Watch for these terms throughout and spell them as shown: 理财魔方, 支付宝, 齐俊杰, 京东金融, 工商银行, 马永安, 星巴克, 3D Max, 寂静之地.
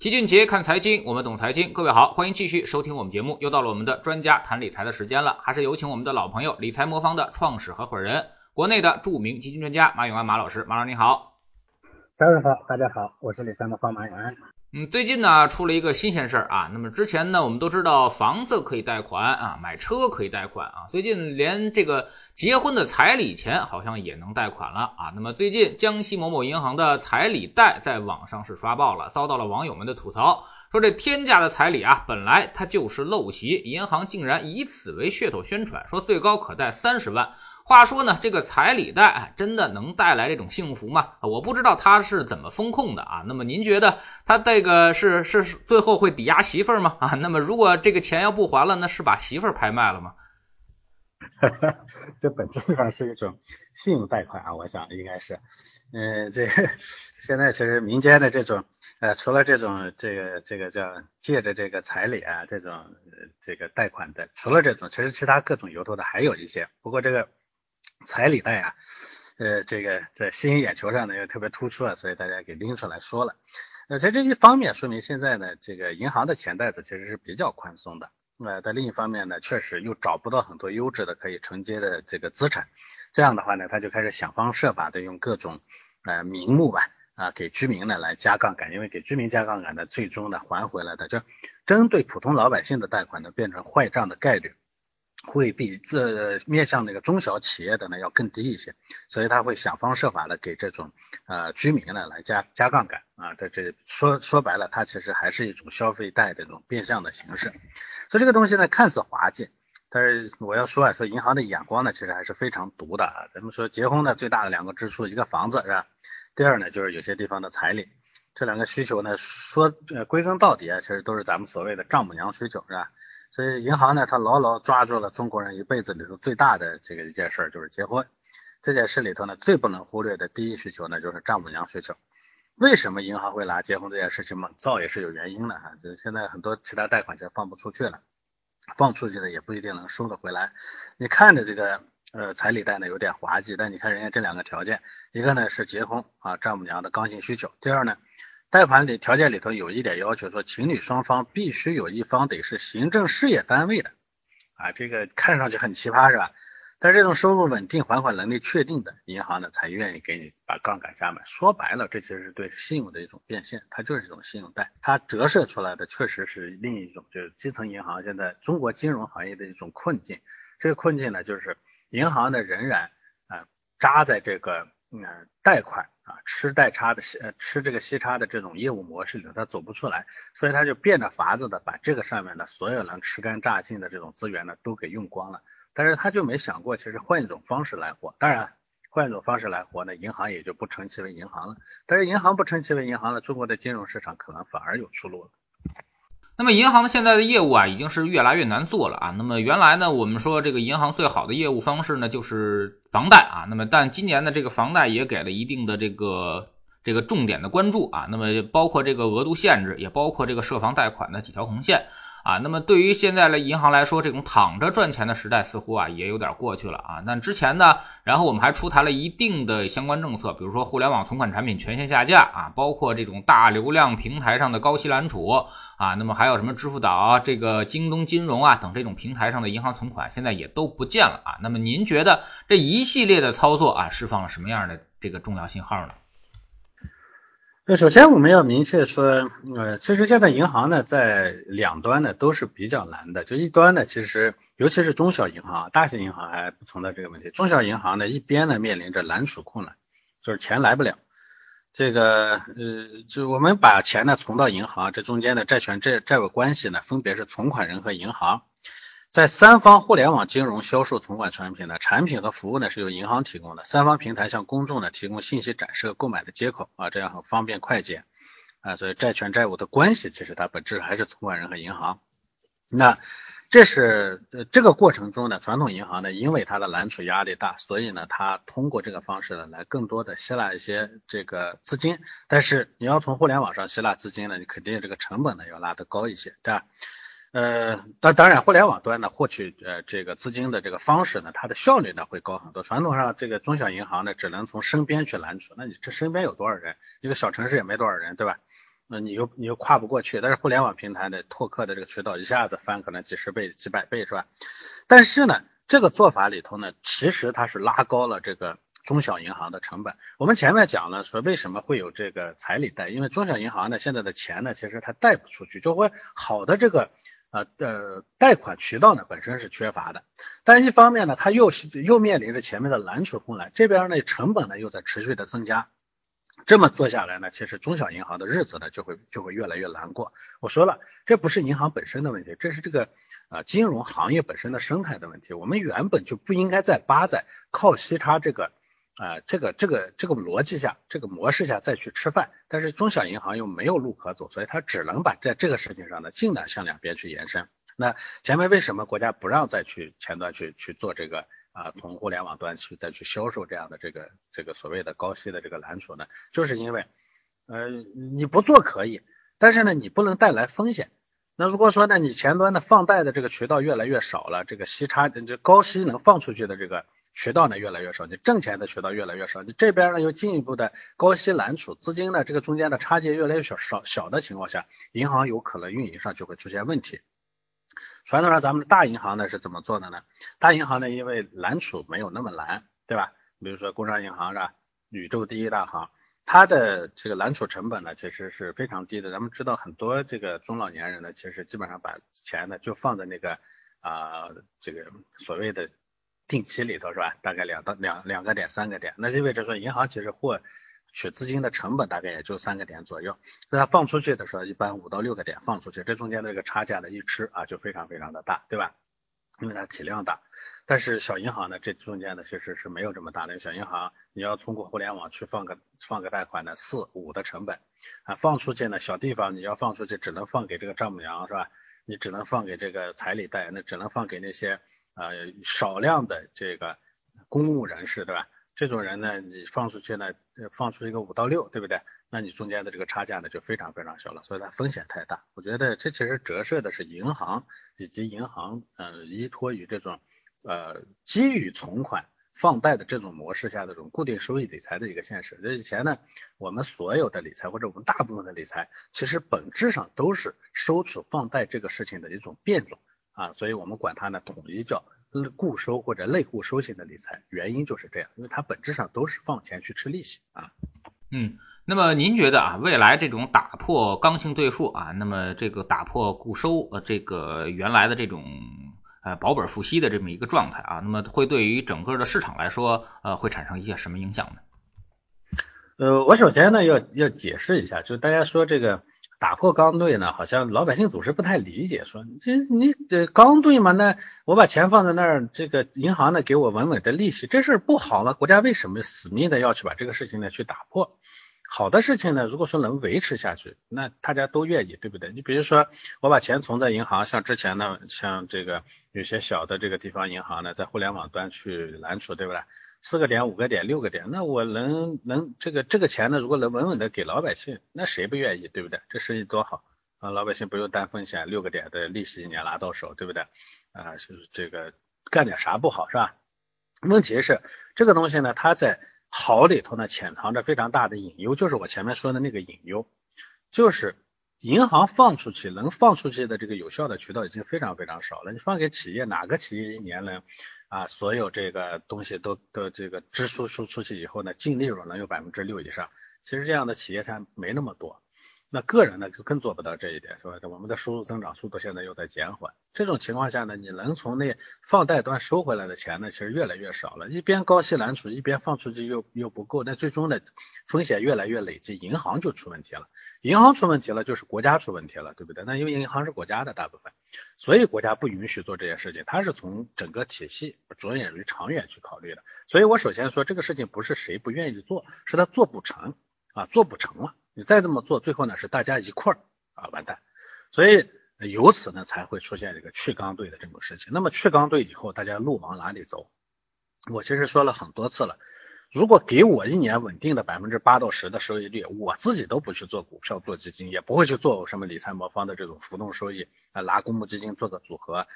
齐俊杰看财经，我们懂财经。各位好，欢迎继续收听我们节目，又到了我们的专家谈理财的时间了，还是有请我们的老朋友理财魔方的创始合伙人，国内的著名基金专家马永安马老师。马老师你好。小友好，大家好，我是理财魔方马永安。最近呢出了一个新鲜事儿啊，那么之前呢我们都知道房子可以贷款啊，买车可以贷款啊，最近连这个结婚的彩礼钱好像也能贷款了啊。那么最近江西某某银行的彩礼贷在网上是刷爆了，遭到了网友们的吐槽，说这天价的彩礼啊，本来它就是陋习，银行竟然以此为噱头宣传，说最高可贷30万。话说呢，这个彩礼贷真的能带来这种幸福吗？我不知道它是怎么风控的啊。那么您觉得它这个是最后会抵押媳妇儿吗？啊，那么如果这个钱要不还了，那是把媳妇儿拍卖了吗？这本质上是一种信用贷款啊，我想应该是。这现在其实民间的这种除了这种这个叫借着这个彩礼啊这种这个贷款的，除了这种，其实其他各种由头的还有一些，不过这个彩礼贷啊，这个在吸引眼球上呢又特别突出了，所以大家给拎出来说了。在这一方面说明现在呢这个银行的钱袋子其实是比较宽松的，但另一方面呢确实又找不到很多优质的可以承接的这个资产，这样的话呢他就开始想方设法的用各种名目吧啊给居民呢来加杠杆，因为给居民加杠杆呢最终呢还回来的，就针对普通老百姓的贷款呢变成坏账的概率会比面向那个中小企业的呢要更低一些，所以他会想方设法的给这种居民呢来加杠杆啊，这说白了，它其实还是一种消费贷的这种变相的形式。所以这个东西呢看似滑稽，但是我要说啊，说银行的眼光呢其实还是非常毒的啊。咱们说结婚呢最大的两个支出，一个房子是吧？第二呢就是有些地方的彩礼，这两个需求呢说归根到底啊，其实都是咱们所谓的丈母娘需求是吧？所以银行呢，它牢牢抓住了中国人一辈子里头最大的这个一件事，就是结婚。这件事里头呢，最不能忽略的第一需求呢，就是丈母娘需求。为什么银行会拿结婚这件事情嘛，造也是有原因的哈。就是现在很多其他贷款钱放不出去了，放出去的也不一定能收得回来。你看着这个彩礼贷呢有点滑稽，但你看人家这两个条件，一个呢是结婚啊丈母娘的刚性需求，第二呢，贷款里条件里头有一点要求，说情侣双方必须有一方得是行政事业单位的啊，这个看上去很奇葩是吧？但这种收入稳定、还款能力确定的银行呢，才愿意给你把杠杆加满。说白了，这其实是对信用的一种变现，它就是一种信用贷，它折射出来的确实是另一种，就是基层银行现在中国金融行业的一种困境。这个困境呢，就是银行呢仍然扎在这个贷款啊吃这个息差的这种业务模式里头，他走不出来，所以他就变着法子的把这个上面的所有能吃干榨尽的这种资源呢都给用光了，但是他就没想过其实换一种方式来活。当然换一种方式来活呢，银行也就不成其为银行了，但是银行不成其为银行了，中国的金融市场可能反而有出路了。那么银行现在的业务啊，已经是越来越难做了啊。那么原来呢，我们说这个银行最好的业务方式呢，就是房贷啊。那么但今年的这个房贷也给了一定的这个重点的关注啊。那么包括这个额度限制，也包括这个涉房贷款的几条红线啊。那么对于现在的银行来说，这种躺着赚钱的时代似乎啊也有点过去了啊。但之前呢，然后我们还出台了一定的相关政策，比如说互联网存款产品全线下架啊，包括这种大流量平台上的高息揽储啊，那么还有什么支付宝啊、这个京东金融啊等这种平台上的银行存款现在也都不见了啊。那么您觉得这一系列的操作啊释放了什么样的这个重要信号呢？首先我们要明确说其实现在银行呢在两端呢都是比较难的，就一端呢其实尤其是中小银行，大型银行还不存在这个问题，中小银行呢一边呢面临着揽储困难，就是钱来不了，这个就我们把钱呢存到银行，这中间的债务关系呢分别是存款人和银行，在三方互联网金融销售存款产品呢，产品和服务呢是由银行提供的，三方平台向公众呢提供信息展示和购买的接口啊，这样很方便快捷啊，所以债务的关系其实它本质还是存款人和银行。那这是这个过程中呢，传统银行呢，因为它的揽储压力大，所以呢，它通过这个方式呢，来更多的吸纳一些这个资金。但是你要从互联网上吸纳资金呢，你肯定这个成本呢要拉得高一些，对吧？当然，互联网端呢获取这个资金的这个方式呢，它的效率呢会高很多。传统上这个中小银行呢，只能从身边去揽储，那你这身边有多少人？一个小城市也没多少人，对吧？那你又跨不过去。但是互联网平台的拓客的这个渠道一下子翻可能几十倍几百倍是吧？但是呢这个做法里头呢，其实它是拉高了这个中小银行的成本。我们前面讲了说为什么会有这个彩礼贷，因为中小银行呢现在的钱呢其实它贷不出去，就会好的这个贷款渠道呢本身是缺乏的，但一方面呢它又面临着前面的蓝筹红来，这边呢成本呢又在持续的增加，这么做下来呢其实中小银行的日子呢就会越来越难过。我说了这不是银行本身的问题，这是这个金融行业本身的生态的问题，我们原本就不应该再扒在靠息差这个这个逻辑下，这个模式下再去吃饭，但是中小银行又没有路可走，所以它只能把在这个事情上呢尽量向两边去延伸。那前面为什么国家不让再去前端去做这个从互联网端去再去销售这样的这个所谓的高息的这个蓝筹呢？就是因为你不做可以，但是呢你不能带来风险。那如果说呢你前端的放贷的这个渠道越来越少了，这个息差这高息能放出去的这个渠道呢越来越少，你挣钱的渠道越来越少，你这边呢又进一步的高息揽储资金呢，这个中间的差距越来越小的情况下，银行有可能运营上就会出现问题。传统上咱们的大银行呢是怎么做的呢？大银行呢因为揽储没有那么难，对吧？比如说工商银行是吧，宇宙第一大行，它的这个揽储成本呢其实是非常低的。咱们知道很多这个中老年人呢其实基本上把钱呢就放在那个这个所谓的定期里头是吧，大概两个点三个点，那意味着说银行其实获取资金的成本大概也就三个点左右，所以它放出去的时候一般5到6个点放出去，这中间的这个差价的一吃就非常非常的大，对吧？因为它体量大。但是小银行呢这中间呢其实是没有这么大的，小银行你要通过互联网去放个贷款呢4-5的成本放出去呢，小地方你要放出去只能放给这个丈母娘是吧，你只能放给这个彩礼贷，那只能放给那些少量的这个公务人士，对吧？这种人呢你放出去呢放出一个5到6，对不对？那你中间的这个差价呢就非常非常小了，所以它风险太大。我觉得这其实折射的是银行以及银行依托于这种基于存款放贷的这种模式下的这种固定收益理财的一个现实。以前呢我们所有的理财或者我们大部分的理财其实本质上都是收取放贷这个事情的一种变种。所以我们管它呢统一叫固收或者类固收型的理财，原因就是这样，因为它本质上都是放钱去吃利息那么您觉得未来这种打破刚性对数那么这个打破固收这个原来的这种保本付息的这么一个状态那么会对于整个的市场来说会产生一些什么影响呢？我首先呢要解释一下，就是大家说这个打破刚兑呢好像老百姓总是不太理解，说你这刚兑嘛，那我把钱放在那儿，这个银行呢给我稳稳的利息，这事不好吗？国家为什么死命的要去把这个事情呢去打破？好的事情呢如果说能维持下去，那大家都愿意，对不对？你比如说我把钱存在银行，像之前呢像这个有些小的这个地方银行呢在互联网端去揽储，对不对？4个点5个点6个点，那我能这个钱呢如果能稳稳的给老百姓，那谁不愿意，对不对？这生意多好老百姓不用担风险，6个点的利息一年拿到手，对不对？就是这个干点啥不好是吧？问题是这个东西呢它在好里头呢潜藏着非常大的隐忧，就是我前面说的那个隐忧，就是银行能放出去的这个有效的渠道已经非常非常少了。你放给企业，哪个企业一年呢所有这个东西都这个支出输出去以后呢净利润能有 6% 以上，其实这样的企业它没那么多，那个人呢就更做不到这一点，是吧？我们的收入增长速度现在又在减缓，这种情况下呢你能从那放贷端收回来的钱呢其实越来越少了，一边高息揽储一边放出去又不够，那最终呢风险越来越累积，银行就出问题了，银行出问题了就是国家出问题了，对不对？那因为银行是国家的大部分，所以国家不允许做这件事情，它是从整个体系着眼于长远去考虑的。所以我首先说这个事情不是谁不愿意做，是他做不成了，你再这么做，最后呢是大家一块儿完蛋，所以由此呢才会出现这个去刚兑的这种事情。那么去刚兑以后，大家路往哪里走？我其实说了很多次了，如果给我一年稳定的 8%到10% 的收益率，我自己都不去做股票、做基金，也不会去做什么理财魔方的这种浮动收益，拿公募基金做个组合，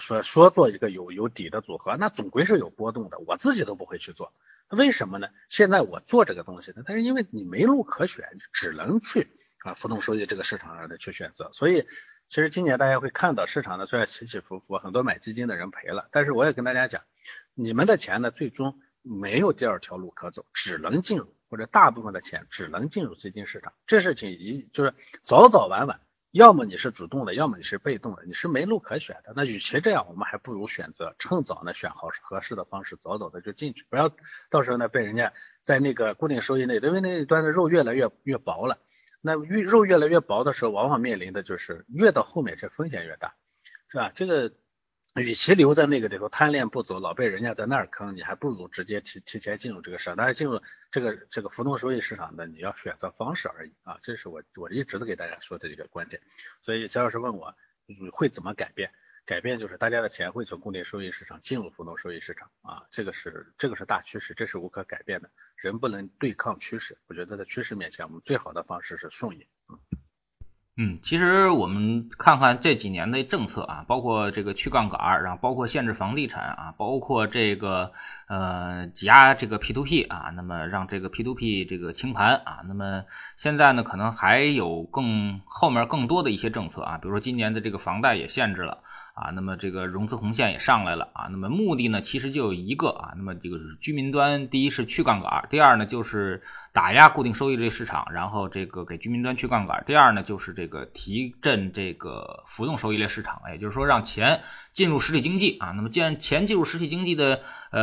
说做一个有底的组合，那总归是有波动的，我自己都不会去做。为什么呢？现在我做这个东西呢，但是因为你没路可选，只能去啊浮动收益这个市场上的去选择。所以其实今年大家会看到市场呢虽然起起伏伏，很多买基金的人赔了，但是我也跟大家讲，你们的钱呢最终没有第二条路可走，只能进入，或者大部分的钱只能进入基金市场。这事情就是早早晚晚，要么你是主动的，要么你是被动的，你是没路可选的。那与其这样，我们还不如选择趁早呢选好合适的方式，早早的就进去，不要到时候呢被人家在那个固定收益内，因为那一端的肉越来越薄了。那肉越来越薄的时候，往往面临的就是越到后面这风险越大，是吧？这个与其留在那个里头贪恋不走，老被人家在那儿坑，你还不如直接提前进入这个市场。但是进入这个浮动收益市场的，你要选择方式而已啊，这是我一直给大家说的一个观点。所以钱老师问我会怎么改变，改变就是大家的钱会从固定收益市场进入浮动收益市场啊，这个是大趋势，这是无可改变的，人不能对抗趋势。我觉得在趋势面前，我们最好的方式是顺应。其实我们看看这几年的政策啊，包括这个去杠杆，然后包括限制房地产啊，包括这个挤压这个 P2P 啊，那么让这个 P2P 这个清盘啊，那么现在呢可能还有后面更多的一些政策啊，比如说今年的这个房贷也限制了啊，那么这个融资红线也上来了啊，那么目的呢其实就有一个啊，那么这个居民端第一是去杠杆，第二呢就是打压固定收益类市场，然后这个给居民端去杠杆，第二呢就是这个提振这个浮动收益类市场，也就是说让钱进入实体经济啊，那么既然钱进入实体经济的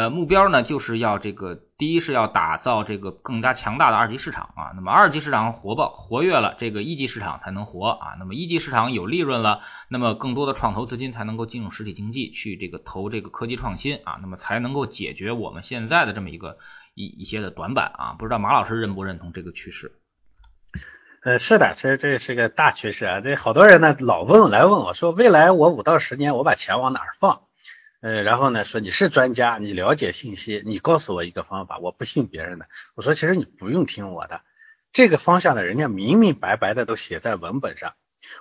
目标呢，就是要这个第一是要打造这个更加强大的二级市场啊，那么二级市场活跃了，这个一级市场才能活啊，那么一级市场有利润了，那么更多的创投资金才能够进入实体经济去这个投这个科技创新啊，那么才能够解决我们现在的这么一个一些的短板啊，不知道马老师认不认同这个趋势？是的，其实这是个大趋势啊，这好多人呢老问我说，未来我5到10年我把钱往哪儿放？然后呢说你是专家，你了解信息，你告诉我一个方法，我不信别人的。我说其实你不用听我的，这个方向的人家明明白白的都写在文本上。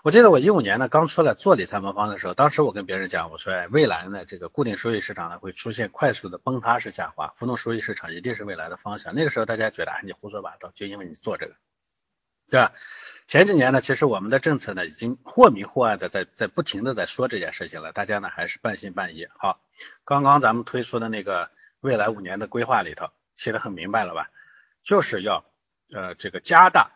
我记得我15年呢刚出来做理财魔方的时候，当时我跟别人讲，我说未来呢这个固定收益市场呢会出现快速的崩塌式下滑，浮动收益市场一定是未来的方向。那个时候大家觉得你胡说八道，就因为你做这个，对吧？前几年呢，其实我们的政策呢已经或明或暗的在不停的在说这件事情了，大家呢还是半信半疑。好，刚刚咱们推出的那个未来5年的规划里头写得很明白了吧？就是要这个加大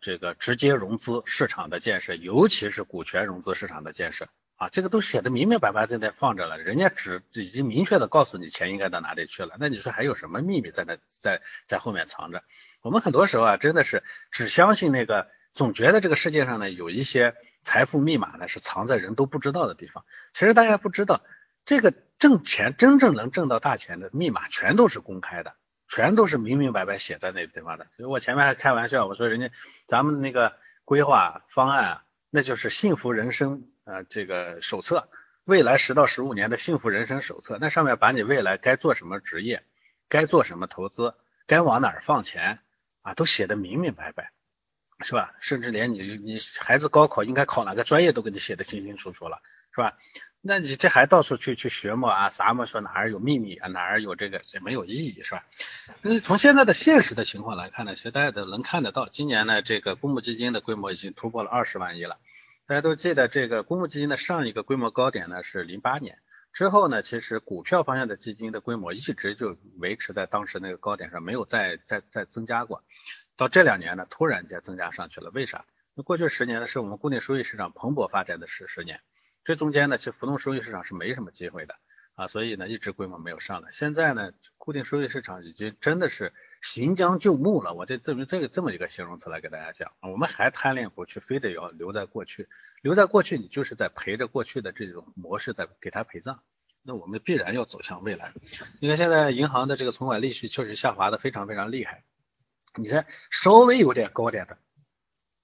这个直接融资市场的建设，尤其是股权融资市场的建设啊，这个都写得明明白白在那放着了，人家已经明确的告诉你钱应该到哪里去了，那你说还有什么秘密在后面藏着？我们很多时候啊，真的是只相信那个。总觉得这个世界上呢有一些财富密码呢是藏在人都不知道的地方，其实大家不知道，这个挣钱真正能挣到大钱的密码全都是公开的，全都是明明白白写在那个地方的。所以我前面还开玩笑，我说人家咱们那个规划方案啊，那就是幸福人生这个手册，未来10到15年的幸福人生手册，那上面把你未来该做什么职业，该做什么投资，该往哪儿放钱啊，都写得明明白白。是吧？甚至连你孩子高考应该考哪个专业都给你写得清清楚楚了，是吧？那你这还到处去学嘛啊，啥嘛说哪儿有秘密啊，哪儿有这个，这没有意义，是吧？但是从现在的现实的情况来看呢，其实大家都能看得到，今年呢这个公募基金的规模已经突破了20万亿了。大家都记得这个公募基金的上一个规模高点呢是08年。之后呢，其实股票方向的基金的规模一直就维持在当时那个高点上，没有再增加过。到这2年呢，突然间增加上去了，为啥？那过去10年呢，是我们固定收益市场蓬勃发展的10年，这中间呢，其实浮动收益市场是没什么机会的啊，所以呢，一直规模没有上来。现在呢，固定收益市场已经真的是行将就木了，我这么一个形容词来给大家讲，我们还贪恋不去，非得要留在过去，留在过去，你就是在陪着过去的这种模式在给它陪葬。那我们必然要走向未来。你看现在银行的这个存款利息确实下滑的非常非常厉害。你看稍微有点高点的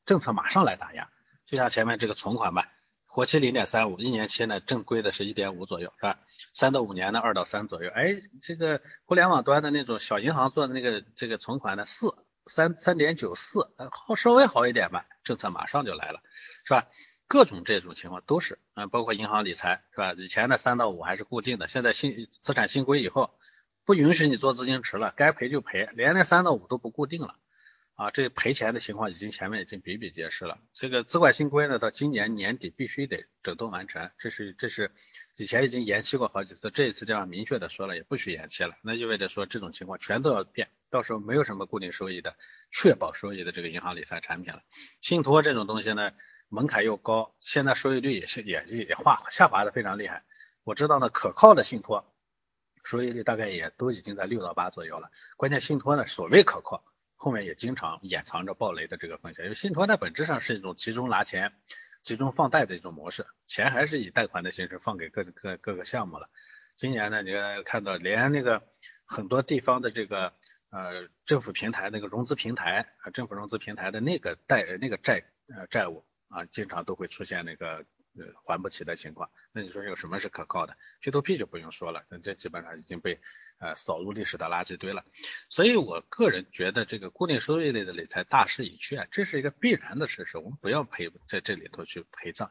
政策马上来打压，就像前面这个存款吧，活期 0.35， 一年期呢正规的是 1.5 左右，是吧？3到5年呢2到3左右。哎，这个互联网端的那种小银行做的那个这个存款呢 3.94， 稍微好一点吧，政策马上就来了，是吧？各种这种情况都是包括银行理财，是吧？以前的3到5还是固定的，现在资产新规以后不允许你做资金池了，该赔就赔，连那3到5都不固定了。啊，这赔钱的情况前面已经比比皆是了。这个资管新规呢，到今年年底必须得整顿完成，这是以前已经延期过好几次，这一次这样明确的说了，也不许延期了，那意味着说这种情况全都要变，到时候没有什么固定收益的、确保收益的这个银行理财产品了。信托这种东西呢，门槛又高，现在收益率也下滑的非常厉害。我知道呢，可靠的信托收益率大概也都已经在6到8左右了。关键信托呢，所谓可靠，后面也经常掩藏着暴雷的这个风险，因为信托在本质上是一种集中拿钱、集中放贷的一种模式，钱还是以贷款的形式放给各个项目了。今年呢，你看到连那个很多地方的这个政府平台那个融资平台啊，政府融资平台的那个债务啊，经常都会出现那个还不起的情况。那你说有什么是可靠的 ？P2P 就不用说了，这基本上已经被扫入历史的垃圾堆了。所以我个人觉得这个固定收益类的理财大势已去，这是一个必然的事实，我们不要在这里头去陪葬。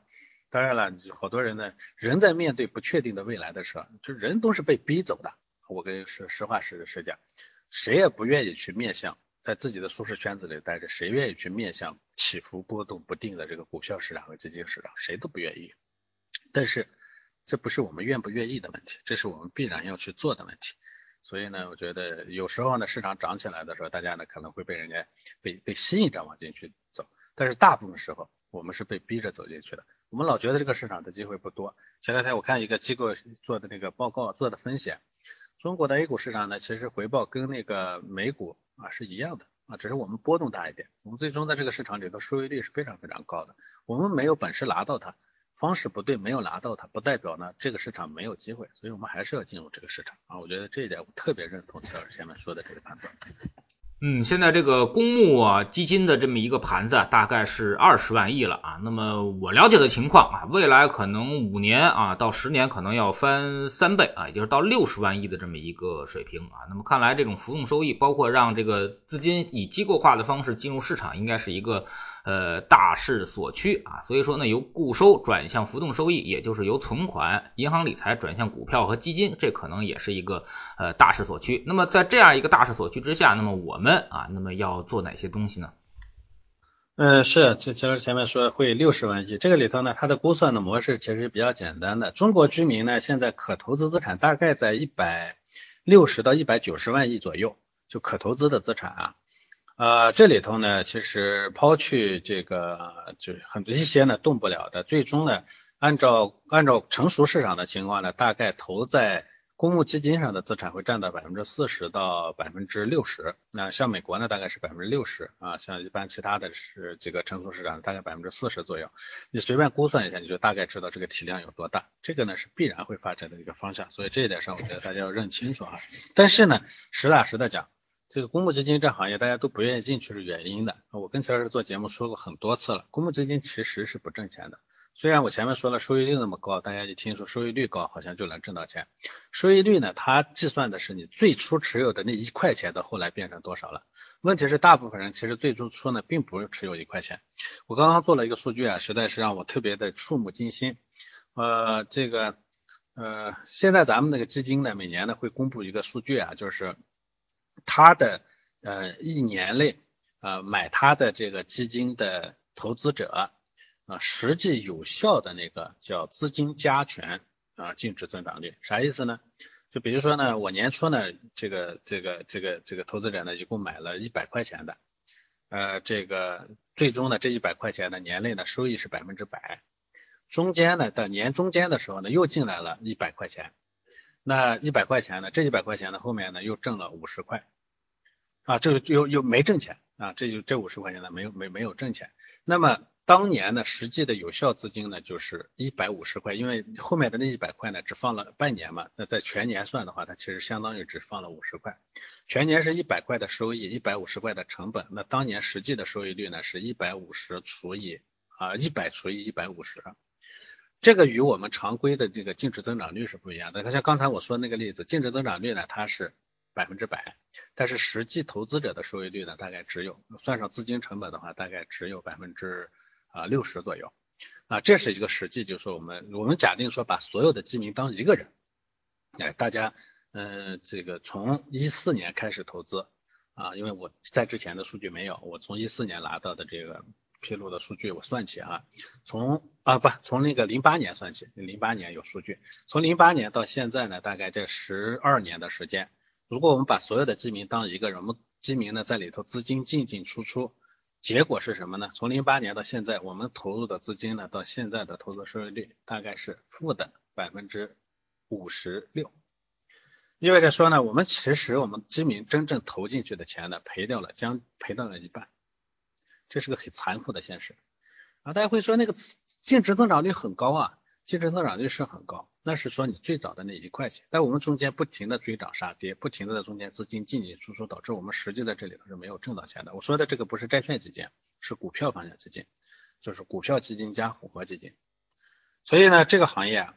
当然了，好多人呢，人在面对不确定的未来的时候，就人都是被逼走的。我跟你说实话实讲，谁也不愿意去面向在自己的舒适圈子里待着，谁愿意去面向起伏波动不定的这个股票市场和基金市场，谁都不愿意。但是这不是我们愿不愿意的问题，这是我们必然要去做的问题。所以呢，我觉得有时候呢，市场涨起来的时候，大家呢可能会被人家被吸引着往进去走，但是大部分时候我们是被逼着走进去的。我们老觉得这个市场的机会不多。前两天我看一个机构做的那个报告做的分析，中国的 A 股市场呢，其实回报跟那个美股啊是一样的啊，只是我们波动大一点，我们最终在这个市场里头收益率是非常非常高的。我们没有本事拿到它，方式不对，没有拿到它，不代表呢这个市场没有机会，所以我们还是要进入这个市场啊。我觉得这一点我特别认同齐老师前面说的这个判断。现在这个公募啊基金的这么一个盘子大概是20万亿了啊。那么我了解的情况啊，未来可能5年啊到10年可能要翻3倍啊，也就是到60万亿的这么一个水平啊。那么看来这种浮动收益，包括让这个资金以机构化的方式进入市场，应该是一个大势所趋啊。所以说呢，由固收转向浮动收益，也就是由存款、银行理财转向股票和基金，这可能也是一个大势所趋。那么在这样一个大势所趋之下，那么我们啊，那么要做哪些东西呢？是，其实前面说会60万亿，这个里头呢，它的估算的模式其实比较简单的。中国居民呢，现在可投资资产大概在160到190万亿左右，就可投资的资产啊。这里头呢，其实抛去这个，就很多一些呢动不了的，最终呢，按照成熟市场的情况呢，大概投在公募基金上的资产会占到 40% 到 60%， 那像美国呢大概是 60% 啊，像一般其他的是这个成熟市场大概 40% 左右，你随便估算一下你就大概知道这个体量有多大，这个呢是必然会发展的一个方向，所以这一点上我觉得大家要认清楚啊。但是呢，实打实的讲，这个公募基金这行业大家都不愿意进去是原因的，我跟齐老师做节目说过很多次了，公募基金其实是不挣钱的。虽然我前面说了收益率那么高，大家一听说收益率高好像就能挣到钱，收益率呢它计算的是你最初持有的那1块钱的后来变成多少了，问题是大部分人其实最初呢并不是持有1块钱。我刚刚做了一个数据啊，实在是让我特别的触目惊心。现在咱们那个基金呢每年呢会公布一个数据啊，就是它的一年内买它的这个基金的投资者实际有效的那个叫资金加权净值增长率。啥意思呢？就比如说呢，我年初呢这个投资者呢一共买了100块钱的，这个最终呢这100块钱的年内呢收益是100%，中间呢到年中间的时候呢又进来了100块钱，那100块钱呢，这100块钱呢后面呢又挣了50块啊，这个又没挣钱啊，这50块钱呢没有挣钱。那么当年呢实际的有效资金呢就是150块，因为后面的那100块呢只放了半年嘛，那在全年算的话它其实相当于只放了50块，全年是100块的收益，150块的成本，那当年实际的收益率呢是100除以150，这个与我们常规的这个净值增长率是不一样的。像刚才我说那个例子，净值增长率呢它是100%，但是实际投资者的收益率呢大概只有，算上资金成本的话大概只有60% 左右啊，这是一个实际，就是我们假定说把所有的基民当一个人，大家这个从14年开始投资啊，因为我在之前的数据没有，我从14年拿到的这个披露的数据我算起啊，从那个08年算起，08年有数据，从08年到现在呢，大概这12年的时间，如果我们把所有的基民当一个人，我们基民呢在里头资金进出出。结果是什么呢？从08年到现在，我们投入的资金呢，到现在的投资收益率大概是负的 56%。 意味着说呢，我们其实我们基民真正投进去的钱呢，赔掉了一半，这是个很残酷的现实。啊，大家会说那个净值增长率很高啊，净值增长率是很高，那是说你最早的那1块钱，但我们中间不停的追涨杀跌，不停的在中间资金进进出出，导致我们实际在这里头是没有挣到钱的。我说的这个不是债券基金，是股票方向基金，就是股票基金加混合基金。所以呢，这个行业啊，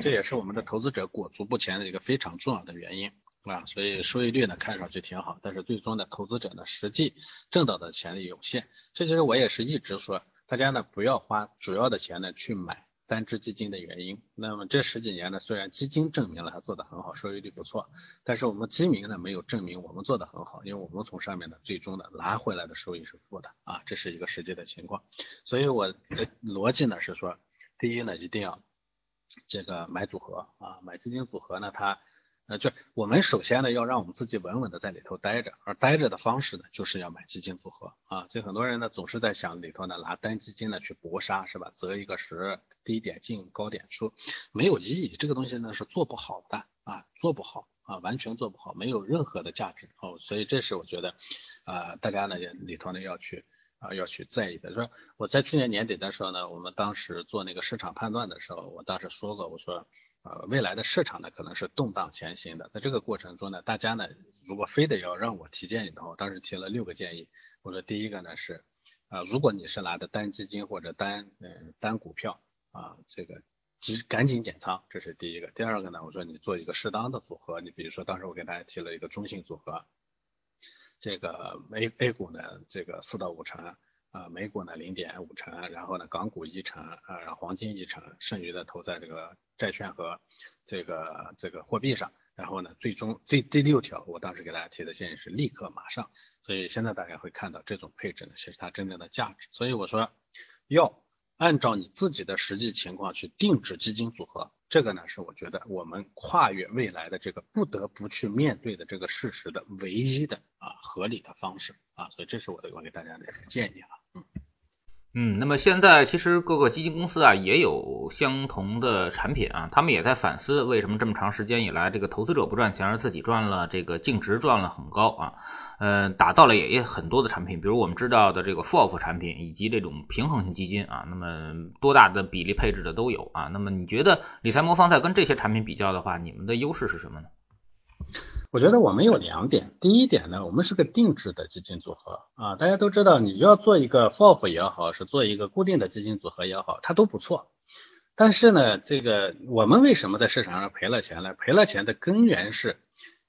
这也是我们的投资者裹足不前的一个非常重要的原因啊。所以收益率呢看上去挺好，但是最终的投资者呢实际挣到的钱有限。这就是我也是一直说，大家呢不要花主要的钱呢去买单只基金的原因。那么这10几年呢，虽然基金证明了它做得很好，收益率不错，但是我们基民呢没有证明我们做得很好，因为我们从上面呢最终的拿回来的收益是负的啊，这是一个实际的情况。所以我的逻辑呢是说，第一呢一定要这个买组合啊，买基金组合呢，它就我们首先呢要让我们自己稳稳的在里头待着，而待着的方式呢就是要买基金组合啊。所以很多人呢总是在想里头呢拿单基金呢去搏杀，是吧？择一个时，低点进高点出，没有意义，这个东西呢是做不好的啊，做不好啊，完全做不好，没有任何的价值哦。所以这是我觉得大家呢里头呢要去在意的。说我在去年年底的时候呢，我们当时做那个市场判断的时候，我当时说过，我说未来的市场呢可能是动荡前行的，在这个过程中呢，大家呢如果非得要让我提建议的话，我当时提了6个建议。我说第一个呢是如果你是拿的单基金或者单股票啊，这个赶紧减仓，这是第一个。第二个呢，我说你做一个适当的组合，你比如说当时我给大家提了一个中性组合，这个 A 股呢这个4到5成。美股呢 0.5 成，然后呢港股1成，然后黄金1成，剩余的投在这个债券和这个货币上。然后呢最终第6条，我当时给大家提的建议是立刻马上。所以现在大家会看到这种配置呢其实它真正的价值。所以我说要按照你自己的实际情况去定制基金组合，这个呢是我觉得我们跨越未来的这个不得不去面对的这个事实的唯一的合理的方式啊。所以这是我给大家的建议啊。那么现在其实各个基金公司啊也有相同的产品啊，他们也在反思为什么这么长时间以来这个投资者不赚钱，而自己赚了这个净值赚了很高啊，打造了也很多的产品，比如我们知道的这个 FOF 产品以及这种平衡型基金啊，那么多大的比例配置的都有啊。那么你觉得理财魔方在跟这些产品比较的话，你们的优势是什么呢？我觉得我们有2点。第一点呢，我们是个定制的基金组合啊，大家都知道，你要做一个 FOF 也好，是做一个固定的基金组合也好，它都不错。但是呢，这个我们为什么在市场上赔了钱呢？赔了钱的根源是，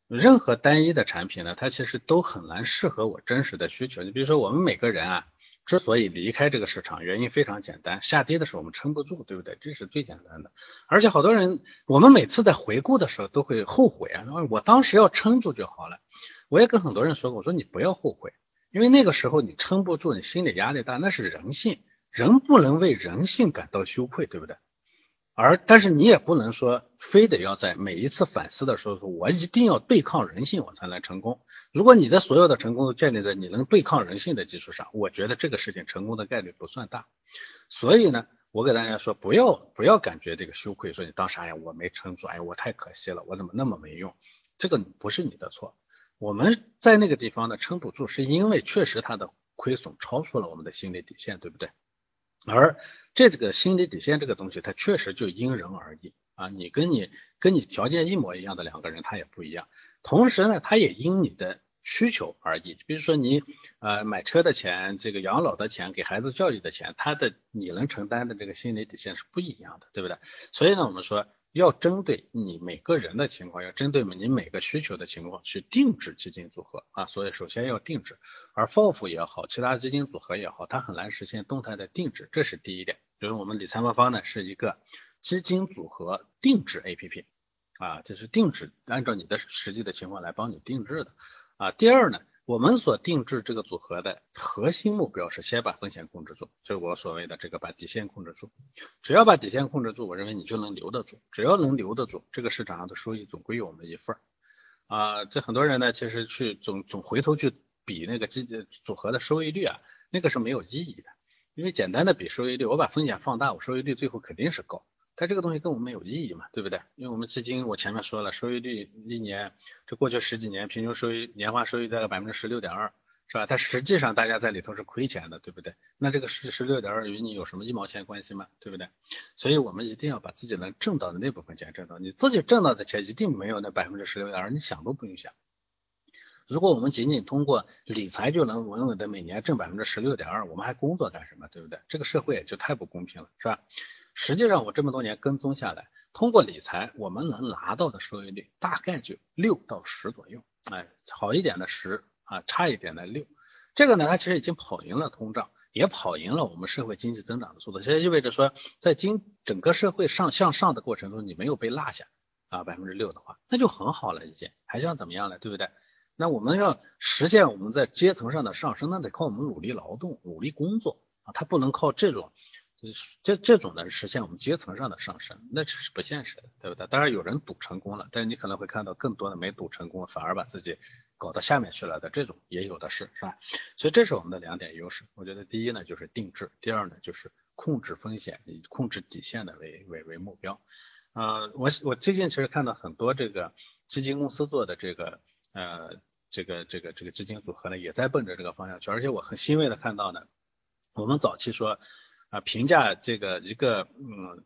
任何单一的产品呢，它其实都很难适合我真实的需求。你比如说，我们每个人啊，之所以离开这个市场，原因非常简单，下跌的时候我们撑不住，对不对？这是最简单的。而且好多人，我们每次在回顾的时候都会后悔啊，我当时要撑住就好了。我也跟很多人说过，我说你不要后悔，因为那个时候你撑不住，你心理压力大，那是人性，人不能为人性感到羞愧，对不对？但是你也不能说非得要在每一次反思的时候说我一定要对抗人性我才能成功。如果你的所有的成功都建立在你能对抗人性的基础上，我觉得这个事情成功的概率不算大。所以呢，我给大家说不要感觉这个羞愧，说你当时哎呀我没撑住，哎呀我太可惜了，我怎么那么没用，这个不是你的错。我们在那个地方呢撑不住，是因为确实它的亏损超出了我们的心理底线，对不对？而这个心理底线这个东西，它确实就因人而异啊。你跟你条件一模一样的2个人，他也不一样。同时呢，它也因你的需求而异。比如说你买车的钱，这个养老的钱，给孩子教育的钱，它的你能承担的这个心理底线是不一样的，对不对？所以呢，我们说要针对你每个人的情况，要针对你每个需求的情况去定制基金组合啊。所以首先要定制，而 FOF 也好，其他基金组合也好，它很难实现动态的定制，这是第一点。就是我们理财魔方呢是一个基金组合定制 APP 啊，这是定制，按照你的实际的情况来帮你定制的啊。第二呢，我们所定制这个组合的核心目标是先把风险控制住，就是我所谓的这个把底线控制住。只要把底线控制住，我认为你就能留得住，只要能留得住，这个市场上的收益总归有我们一份啊。这很多人呢其实去总回头去比那个组合的收益率啊，那个是没有意义的，因为简单的比收益率，我把风险放大，我收益率最后肯定是高，但这个东西跟我们有意义嘛，对不对？因为我们基金我前面说了，收益率一年，这过去十几年平均收益年化收益在 16.2%， 是吧？但实际上大家在里头是亏钱的，对不对？那这个 16.2% 与你有什么一毛钱关系吗？对不对？所以我们一定要把自己能挣到的那部分钱挣到，你自己挣到的钱一定没有那 16.2%， 你想都不用想。如果我们仅仅通过理财就能稳稳的每年挣 16.2%， 我们还工作干什么，对不对？这个社会也就太不公平了，是吧？实际上我这么多年跟踪下来，通过理财我们能拿到的收益率大概就6到10左右，哎，好一点的10啊，差一点的6。这个呢它其实已经跑赢了通胀，也跑赢了我们社会经济增长的速度，这意味着说在整个社会向上的过程中你没有被落下啊 6% 的话，那就很好了，已经还想怎么样了，对不对？那我们要实现我们在阶层上的上升，那得靠我们努力劳动努力工作啊，它不能靠这种呢实现我们阶层上的上升，那是不现实的，对不对？当然有人赌成功了，但是你可能会看到更多的没赌成功反而把自己搞到下面去了的，这种也有的是，是吧？所以这是我们的2点优势，我觉得第一呢就是定制，第二呢就是控制风险，以控制底线的为目标。我最近其实看到很多这个基金公司做的这个基金组合呢也在奔着这个方向去，而且我很欣慰的看到呢，我们早期说啊，评价这个一个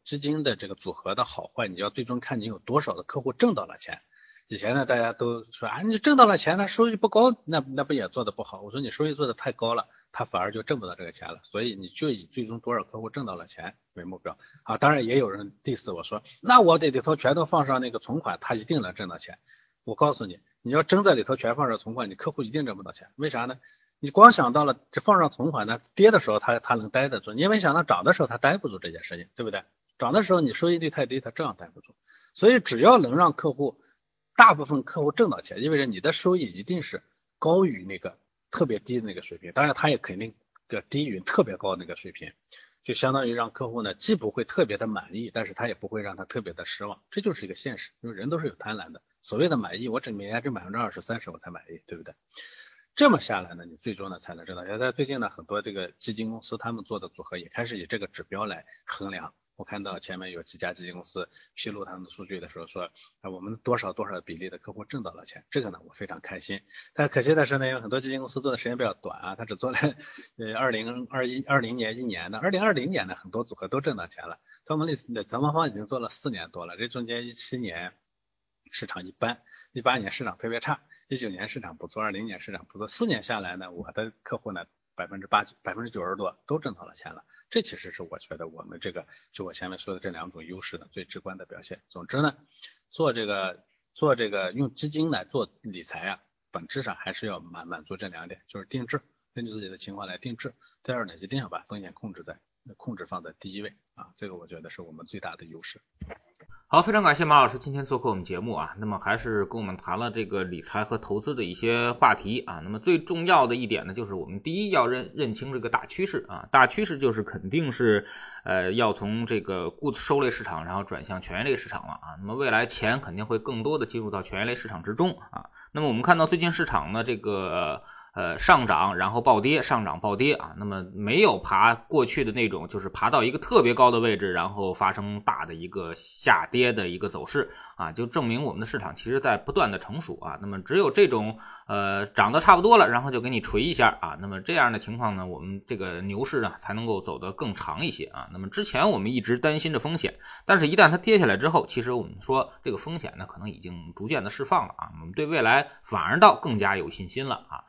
基金的这个组合的好坏，你要最终看你有多少的客户挣到了钱。以前呢，大家都说啊，你挣到了钱，他收益不高，那不也做的不好？我说你收益做的太高了，他反而就挣不到这个钱了。所以你就以最终多少客户挣到了钱为目标啊。当然也有人 diss 我说，那我得里头全都放上那个存款，他一定能挣到钱。我告诉你，你要真在里头全放上存款，你客户一定挣不到钱。为啥呢？你光想到了这放上存款呢，跌的时候它能待得住，你也没想到涨的时候它待不住这件事情，对不对？涨的时候你收益率太低，它这样待不住。所以只要能让客户大部分客户挣到钱，意味着你的收益一定是高于那个特别低的那个水平，当然它也肯定低于特别高的那个水平，就相当于让客户呢既不会特别的满意，但是他也不会让他特别的失望，这就是一个现实，因为人都是有贪婪的。所谓的满意，我只每年挣 20-30% 我才满意，对不对？这么下来呢，你最终呢才能挣到钱。在最近呢，很多这个基金公司他们做的组合也开始以这个指标来衡量。我看到前面有几家基金公司披露他们的数据的时候说，我们多少多少比例的客户挣到了钱，这个呢我非常开心。但可惜的是呢，有很多基金公司做的时间比较短啊，他只做了2020年一年的，2020年呢很多组合都挣到钱了。他们咱们方已经做了4年多了，这中间17年市场一般，18年市场特别差。19年市场不错，20年市场不错，4年下来呢，我的客户呢90%多都挣到了钱了。这其实是我觉得我们这个就我前面说的这两种优势的最直观的表现。总之呢，做这个用基金来做理财啊，本质上还是要满足这2点，就是定制，根据自己的情况来定制。第二呢，一定要把风险控制放在第一位啊，这个我觉得是我们最大的优势。好，非常感谢马老师今天做客我们节目啊，那么还是跟我们谈了这个理财和投资的一些话题啊，那么最重要的一点呢，就是我们第一要认清这个大趋势啊，大趋势就是肯定是要从这个固收类市场然后转向权益类市场了啊，那么未来钱肯定会更多的进入到权益类市场之中啊，那么我们看到最近市场呢这个上涨然后暴跌，上涨暴跌啊，那么没有爬过去的那种就是爬到一个特别高的位置然后发生大的一个下跌的一个走势啊，就证明我们的市场其实在不断的成熟啊，那么只有这种涨得差不多了然后就给你锤一下啊，那么这样的情况呢，我们这个牛市啊才能够走得更长一些啊，那么之前我们一直担心着风险，但是一旦它跌下来之后，其实我们说这个风险呢可能已经逐渐的释放了啊，我们对未来反而倒更加有信心了啊。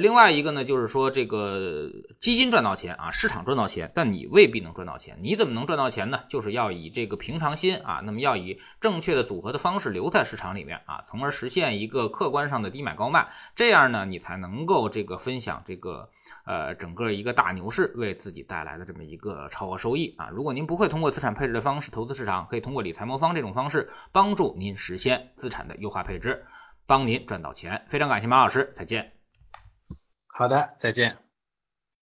另外一个呢就是说这个基金赚到钱啊，市场赚到钱，但你未必能赚到钱，你怎么能赚到钱呢？就是要以这个平常心啊，那么要以正确的组合的方式留在市场里面啊，从而实现一个客观上的低买高卖，这样呢你才能够这个分享这个整个一个大牛市为自己带来的这么一个超额收益啊。如果您不会通过资产配置的方式投资市场，可以通过理财魔方这种方式帮助您实现资产的优化配置，帮您赚到钱。非常感谢马老师，再见。好的，再见。